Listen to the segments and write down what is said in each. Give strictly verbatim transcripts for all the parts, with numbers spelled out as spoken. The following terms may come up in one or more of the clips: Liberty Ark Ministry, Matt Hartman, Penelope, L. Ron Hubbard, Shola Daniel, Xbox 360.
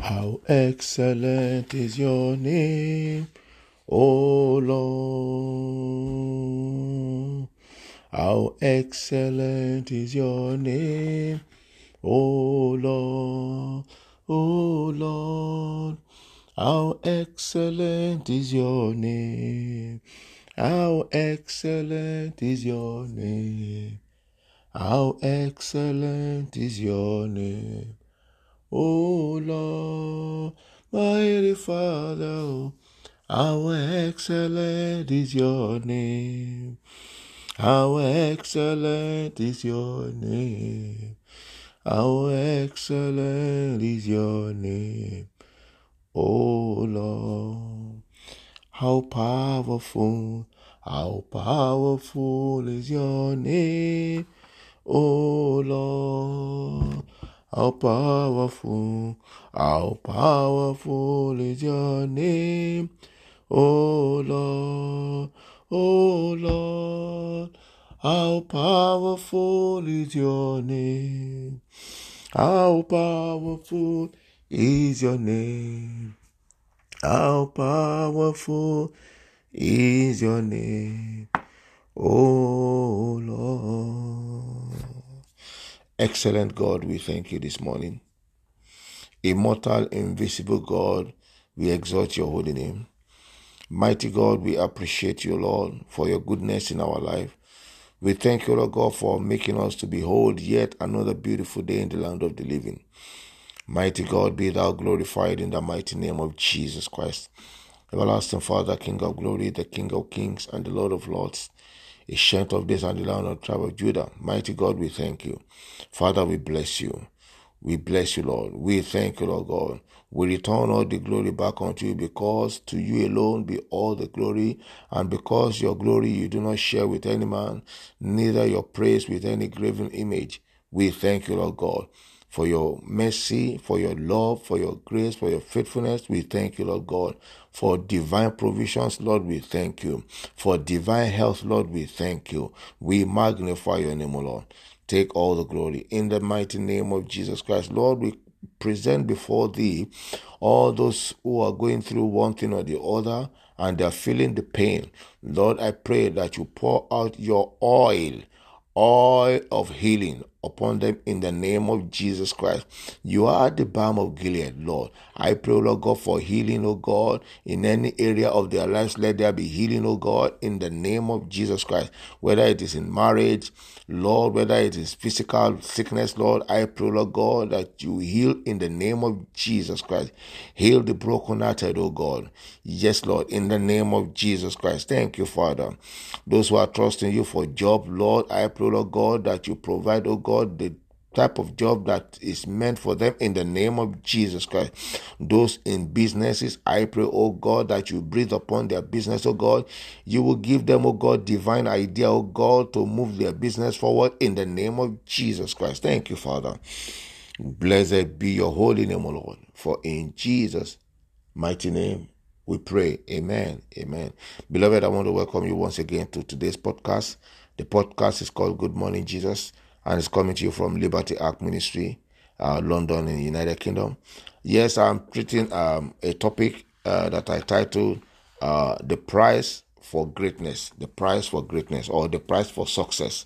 How excellent is your name, O Lord. How excellent is your name, O Lord, O Lord. How excellent is your name. How excellent is your name. How excellent is your name. O Lord, mighty Father, how excellent is your name. How excellent is your name. How excellent is your name. O Lord, how powerful, how powerful is your name, O Lord, how powerful, how powerful is your name, O Lord, O Lord, how powerful is your name, how powerful is your name. How powerful is your name, O Lord. Excellent God, we thank you this morning. Immortal, invisible God, we exalt your holy name. Mighty God, we appreciate you, Lord, for your goodness in our life. We thank you, Lord God, for making us to behold yet another beautiful day in the land of the living. Mighty God, be thou glorified in the mighty name of Jesus Christ. Everlasting Father, King of glory, the King of kings and the Lord of lords, Ancient of days and the Lion of the tribe of Judah. Mighty God, we thank you. Father, we bless you. We bless you, Lord. We thank you, Lord God. We return all the glory back unto you, because to you alone be all the glory, and because your glory you do not share with any man, neither your praise with any graven image. We thank you, Lord God, for your mercy, for your love, for your grace, for your faithfulness. We thank you, Lord God, for divine provisions. Lord, we thank you. For divine health, Lord, we thank you. We magnify your name, O Lord. Take all the glory. In the mighty name of Jesus Christ, Lord, we present before thee all those who are going through one thing or the other, and they are feeling the pain. Lord, I pray that you pour out your oil, oil of healing upon them in the name of Jesus Christ. You are the balm of Gilead, Lord. I pray, Lord God, for healing, O God, in any area of their lives. Let there be healing, O God, in the name of Jesus Christ. Whether it is in marriage, Lord, whether it is physical sickness, Lord, I pray, Lord God, that you heal in the name of Jesus Christ. Heal the brokenhearted, O God. Yes, Lord, in the name of Jesus Christ. Thank you, Father. Those who are trusting you for job, Lord, I pray, Lord God, that you provide, O God, God, the type of job that is meant for them in the name of Jesus Christ. Those in businesses, I pray, oh God, that you breathe upon their business, oh God. You will give them, oh God, divine idea, oh God, to move their business forward in the name of Jesus Christ. Thank you, Father. Blessed be your holy name, O Lord, for in Jesus' mighty name we pray. Amen. Amen. Beloved, I want to welcome you once again to today's podcast. The podcast is called Good Morning Jesus, and it's coming to you from Liberty Ark Ministry, uh, London in the United Kingdom. Yes, I'm treating um, a topic uh, that I titled uh, The Price for Greatness, The Price for Greatness, or The Price for Success,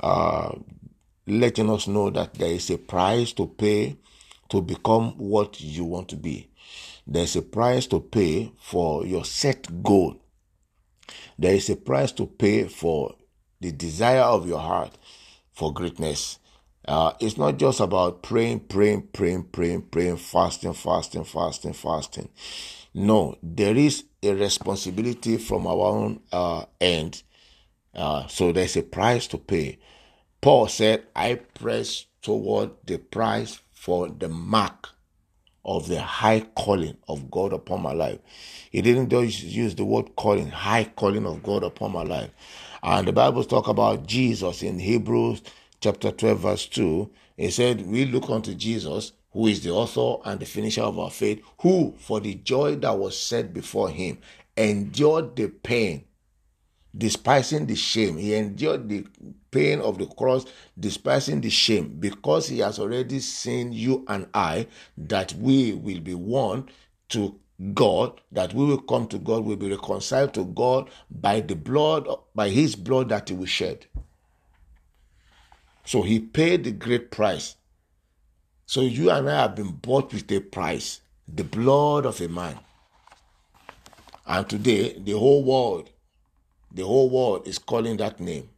uh, letting us know that there is a price to pay to become what you want to be. There's a price to pay for your set goal. There is a price to pay for the desire of your heart for greatness. Uh, it's not just about praying, praying, praying, praying, praying, fasting, fasting, fasting, fasting. No, there is a responsibility from our own uh, end. Uh, so there's a price to pay. Paul said, I press toward the price for the mark of the high calling of God upon my life. He didn't just use the word calling, high calling of God upon my life. And the Bible talks about Jesus in Hebrews chapter twelve, verse two. It said, we look unto Jesus, who is the author and the finisher of our faith, who, for the joy that was set before him, endured the pain, despising the shame. He endured the pain of the cross, despising the shame, because he has already seen, you and I, that we will be won to God, that we will come to God, will be reconciled to God by the blood, by his blood that he will shed. So he paid the great price. So you and I have been bought with a price, the blood of a man. And today, the whole world, the whole world is calling that name.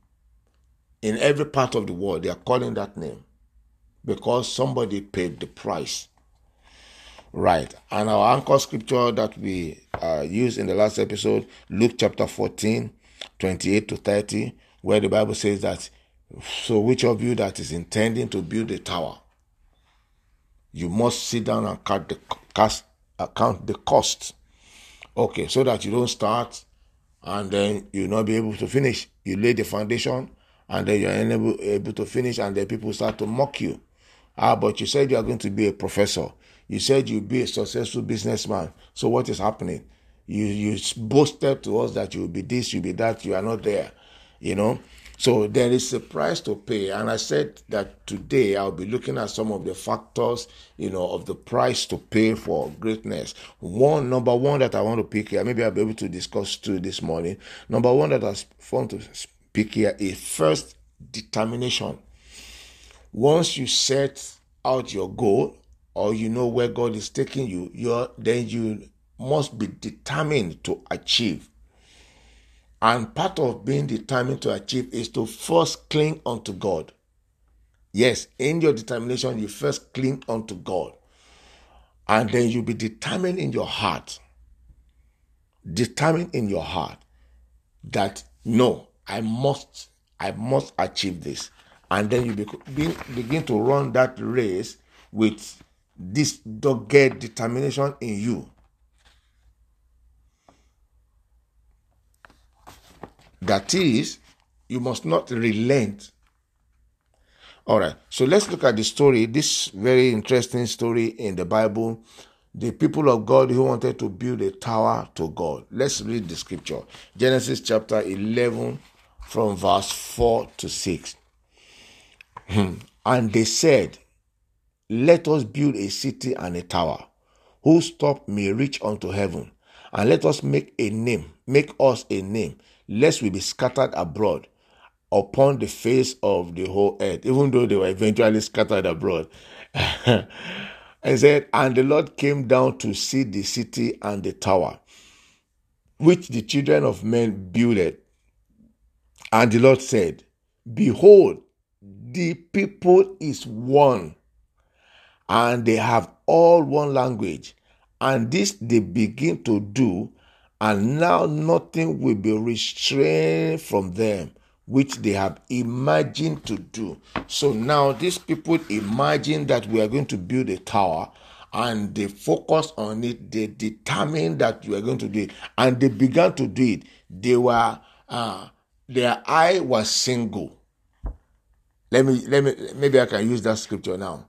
In every part of the world, they are calling that name because somebody paid the price. Right. And our anchor scripture that we uh, used in the last episode, Luke chapter fourteen, twenty-eight to thirty, where the Bible says that, so which of you that is intending to build a tower, you must sit down and count the, cast, uh, count the cost. Okay, so that you don't start and then you'll not be able to finish. You lay the foundation and then you're unable able to finish, and then people start to mock you. Ah, but you said you are going to be a professor. You said you'll be a successful businessman. So what is happening? You you boasted to us that you'll be this, you'll be that, you are not there, you know. So there is a price to pay. And I said that today I'll be looking at some of the factors, you know, of the price to pay for greatness. One, number one that I want to pick here, maybe I'll be able to discuss two this morning. Number one that I want to pick here is first, determination. Once you set out your goal or you know where God is taking you, you're, then you must be determined to achieve. And part of being determined to achieve is to first cling unto God. Yes, in your determination, you first cling unto God. And then you'll be determined in your heart. Determined in your heart that, no, I must, I must achieve this. And then you begin, begin to run that race with this dogged determination in you. That is, you must not relent. All right, so let's look at the story, this very interesting story in the Bible. The people of God who wanted to build a tower to God. Let's read the scripture. Genesis chapter eleven from verse four to six. And they said, let us build a city and a tower, whose top may reach unto heaven. And let us make a name, make us a name, lest we be scattered abroad upon the face of the whole earth, even though they were eventually scattered abroad. And said, and the Lord came down to see the city and the tower, which the children of men builded. And the Lord said, behold, the people is one, and they have all one language, and this they begin to do, and now nothing will be restrained from them, which they have imagined to do. So now these people imagine that we are going to build a tower, and they focus on it. They determined that we are going to do it, and they began to do it. They were, uh, their eye was single. Let me, let me, maybe I can use that scripture now.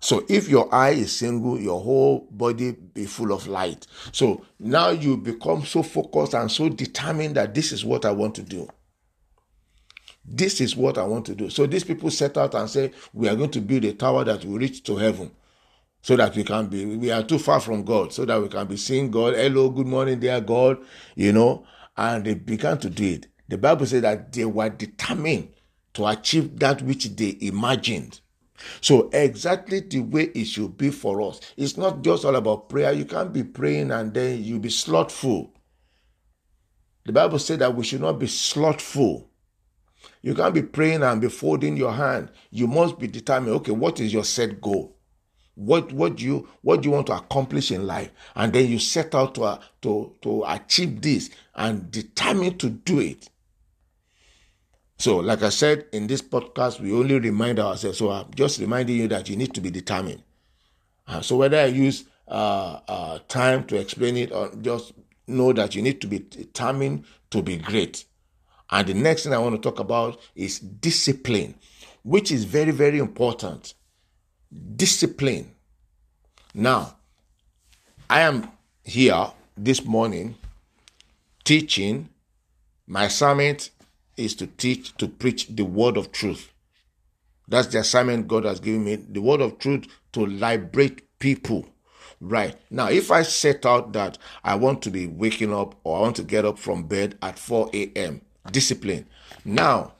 So if your eye is single, your whole body be full of light. So now you become so focused and so determined that this is what I want to do. This is what I want to do. So these people set out and say, we are going to build a tower that will reach to heaven so that we can be, we are too far from God, so that we can be seeing God. Hello, good morning, dear God, you know, and they began to do it. The Bible says that they were determined to achieve that which they imagined. So exactly the way it should be for us. It's not just all about prayer. You can't be praying and then you'll be slothful. The Bible said that we should not be slothful. You can't be praying and be folding your hand. You must be determined. Okay, what is your set goal? What what do you what do you want to accomplish in life? And then you set out to uh, to to achieve this and determined to do it. So, like I said, in this podcast, we only remind ourselves. So, I'm just reminding you that you need to be determined. Uh, so, whether I use uh, uh, time to explain it or just know that you need to be determined to be great. And the next thing I want to talk about is discipline, which is very, very important. Discipline. Now, I am here this morning teaching My assignment is to teach, to preach the word of truth. That's the assignment God has given me, the word of truth to liberate people. Right. Now, if I set out that I want to be waking up or I want to get up from bed at four a.m., discipline. Now,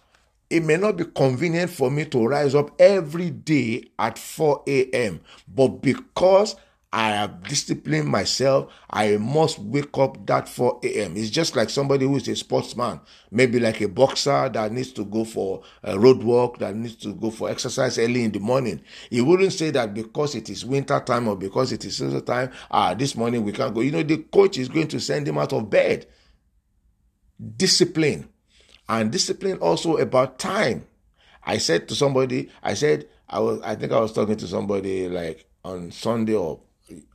it may not be convenient for me to rise up every day at four a.m., but because I have disciplined myself, I must wake up that four a.m. It's just like somebody who is a sportsman, maybe like a boxer that needs to go for a road walk, that needs to go for exercise early in the morning. He wouldn't say that because it is winter time or because it is summer time, ah, this morning we can't go. You know, the coach is going to send him out of bed. Discipline. And discipline also about time. I said to somebody, I said, I was, I think I was talking to somebody like on Sunday or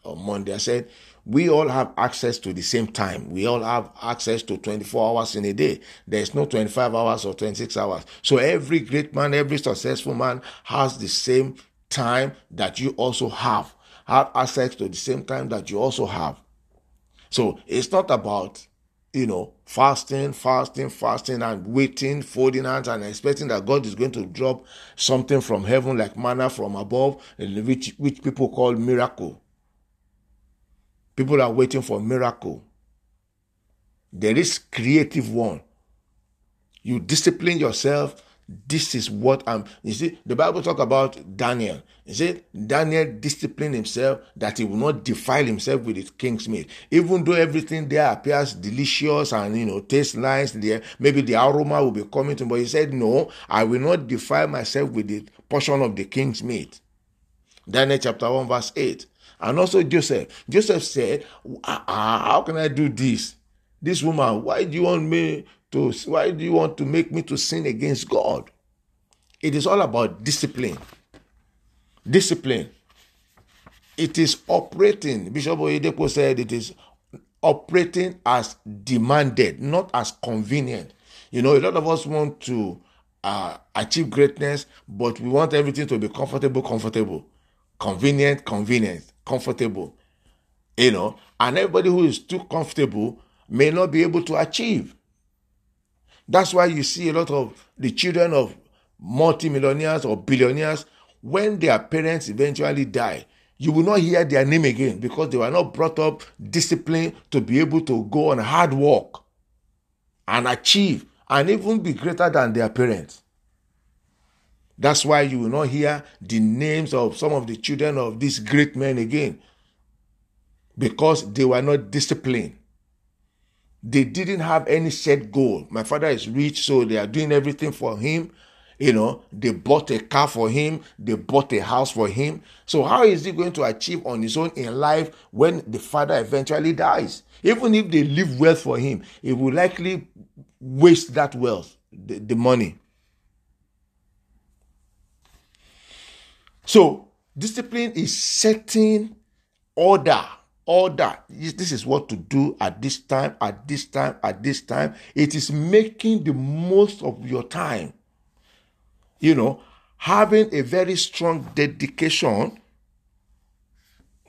on Monday, I said, we all have access to the same time. We all have access to twenty-four hours in a day. There's no twenty-five hours or twenty-six hours. So every great man, every successful man has the same time that you also have. Have access to the same time that you also have. So it's not about, you know, fasting, fasting, fasting, and waiting, folding hands, and expecting that God is going to drop something from heaven like manna from above, which, which people call miracle. People are waiting for a miracle. There is creative one. You discipline yourself. This is what I'm... You see, the Bible talks about Daniel. You see, Daniel disciplined himself that he will not defile himself with his king's meat. Even though everything there appears delicious and, you know, taste nice, there, maybe the aroma will be coming to him, but he said, no, I will not defile myself with the portion of the king's meat. Daniel chapter one verse eight. And also Joseph. Joseph said, how can I do this? This woman, why do you want me to, why do you want to make me to sin against God? It is all about discipline. Discipline. It is operating. Bishop Oyedepo said it is operating as demanded, not as convenient. You know, a lot of us want to uh, achieve greatness, but we want everything to be comfortable, comfortable. Convenient, convenient, comfortable, you know, and everybody who is too comfortable may not be able to achieve. That's why you see a lot of the children of multimillionaires or billionaires, when their parents eventually die, you will not hear their name again because they were not brought up disciplined to be able to go on hard work and achieve and even be greater than their parents. That's why you will not hear the names of some of the children of these great men again. Because they were not disciplined. They didn't have any set goal. My father is rich, so they are doing everything for him. You know, they bought a car for him. They bought a house for him. So how is he going to achieve on his own in life when the father eventually dies? Even if they leave wealth for him, he will likely waste that wealth, the, the money. So, discipline is setting order. Order. This is what to do at this time, at this time, at this time. It is making the most of your time. You know, having a very strong dedication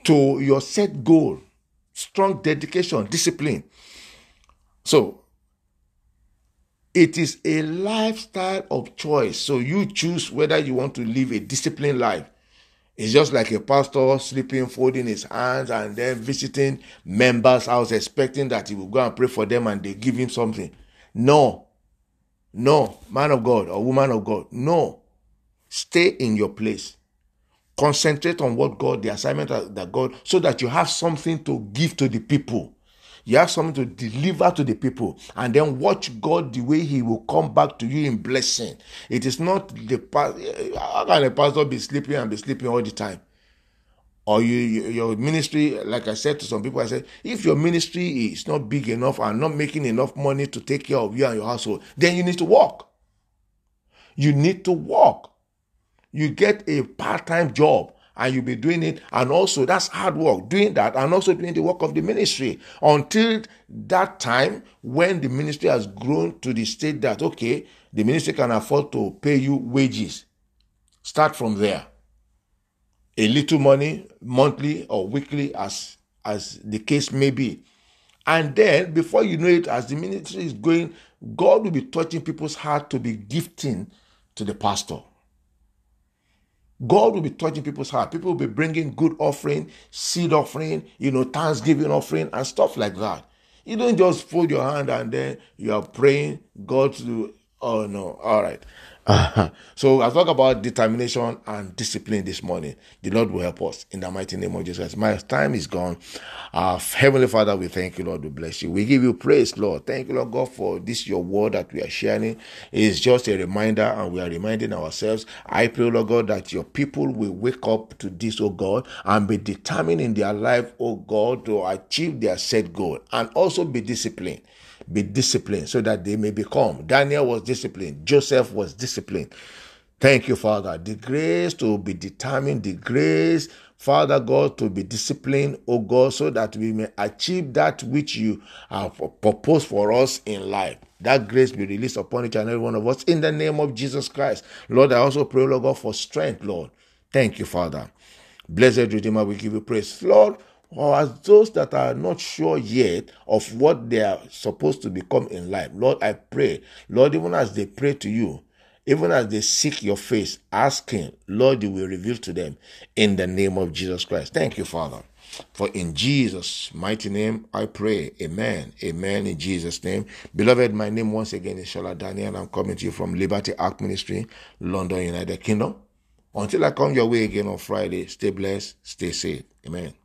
to your set goal. Strong dedication, discipline. So, it is a lifestyle of choice. So you choose whether you want to live a disciplined life. It's just like a pastor sleeping, folding his hands, and then visiting members' house, expecting that he will go and pray for them and they give him something. No. No, man of God or woman of God. No. Stay in your place. Concentrate on what God, the assignment that God, so that you have something to give to the people. You have something to deliver to the people, and then watch God the way He will come back to you in blessing. It is not the past. How can a pastor be sleeping and be sleeping all the time? Or you, your ministry, like I said to some people, I said, if your ministry is not big enough and not making enough money to take care of you and your household, then you need to work. You need to work. You get a part-time job. And you'll be doing it, and also that's hard work, doing that, and also doing the work of the ministry until that time when the ministry has grown to the state that, okay, the ministry can afford to pay you wages. Start from there. A little money, monthly or weekly, as, as the case may be. And then, before you know it, as the ministry is going, God will be touching people's heart to be gifting to the pastor. God will be touching people's heart. People will be bringing good offering, seed offering, you know, thanksgiving offering, and stuff like that. You don't just fold your hand and then you are praying God to do, oh no, all right. Uh-huh. So I talk about determination and discipline this morning. The Lord will help us in the mighty name of Jesus. My time is gone. Our Heavenly Father, we thank you, Lord. We bless you. We give you praise, Lord. Thank you, Lord God, for this your word that we are sharing. It's just a reminder, and we are reminding ourselves. I pray, Lord God, that your people will wake up to this, oh God, and be determined in their life, oh God, to achieve their set goal, and also be disciplined. Be disciplined so that they may become. Daniel was disciplined. Joseph was disciplined. Thank you, Father. The grace to be determined, the grace, Father God, to be disciplined, O God, so that we may achieve that which you have proposed for us in life. That grace be released upon each and every one of us in the name of Jesus Christ. Lord, I also pray, Lord God, for strength, Lord. Thank you, Father. Blessed Redeemer, we give you praise. Lord, or as those that are not sure yet of what they are supposed to become in life. Lord, I pray, Lord, even as they pray to you, even as they seek your face, asking, Lord, you will reveal to them in the name of Jesus Christ. Thank you, Father. For in Jesus' mighty name, I pray. Amen. Amen. In Jesus' name. Beloved, my name once again is Shola Daniel. I'm coming to you from Liberty Ark Ministry, London, United Kingdom. Until I come your way again on Friday, stay blessed, stay safe. Amen.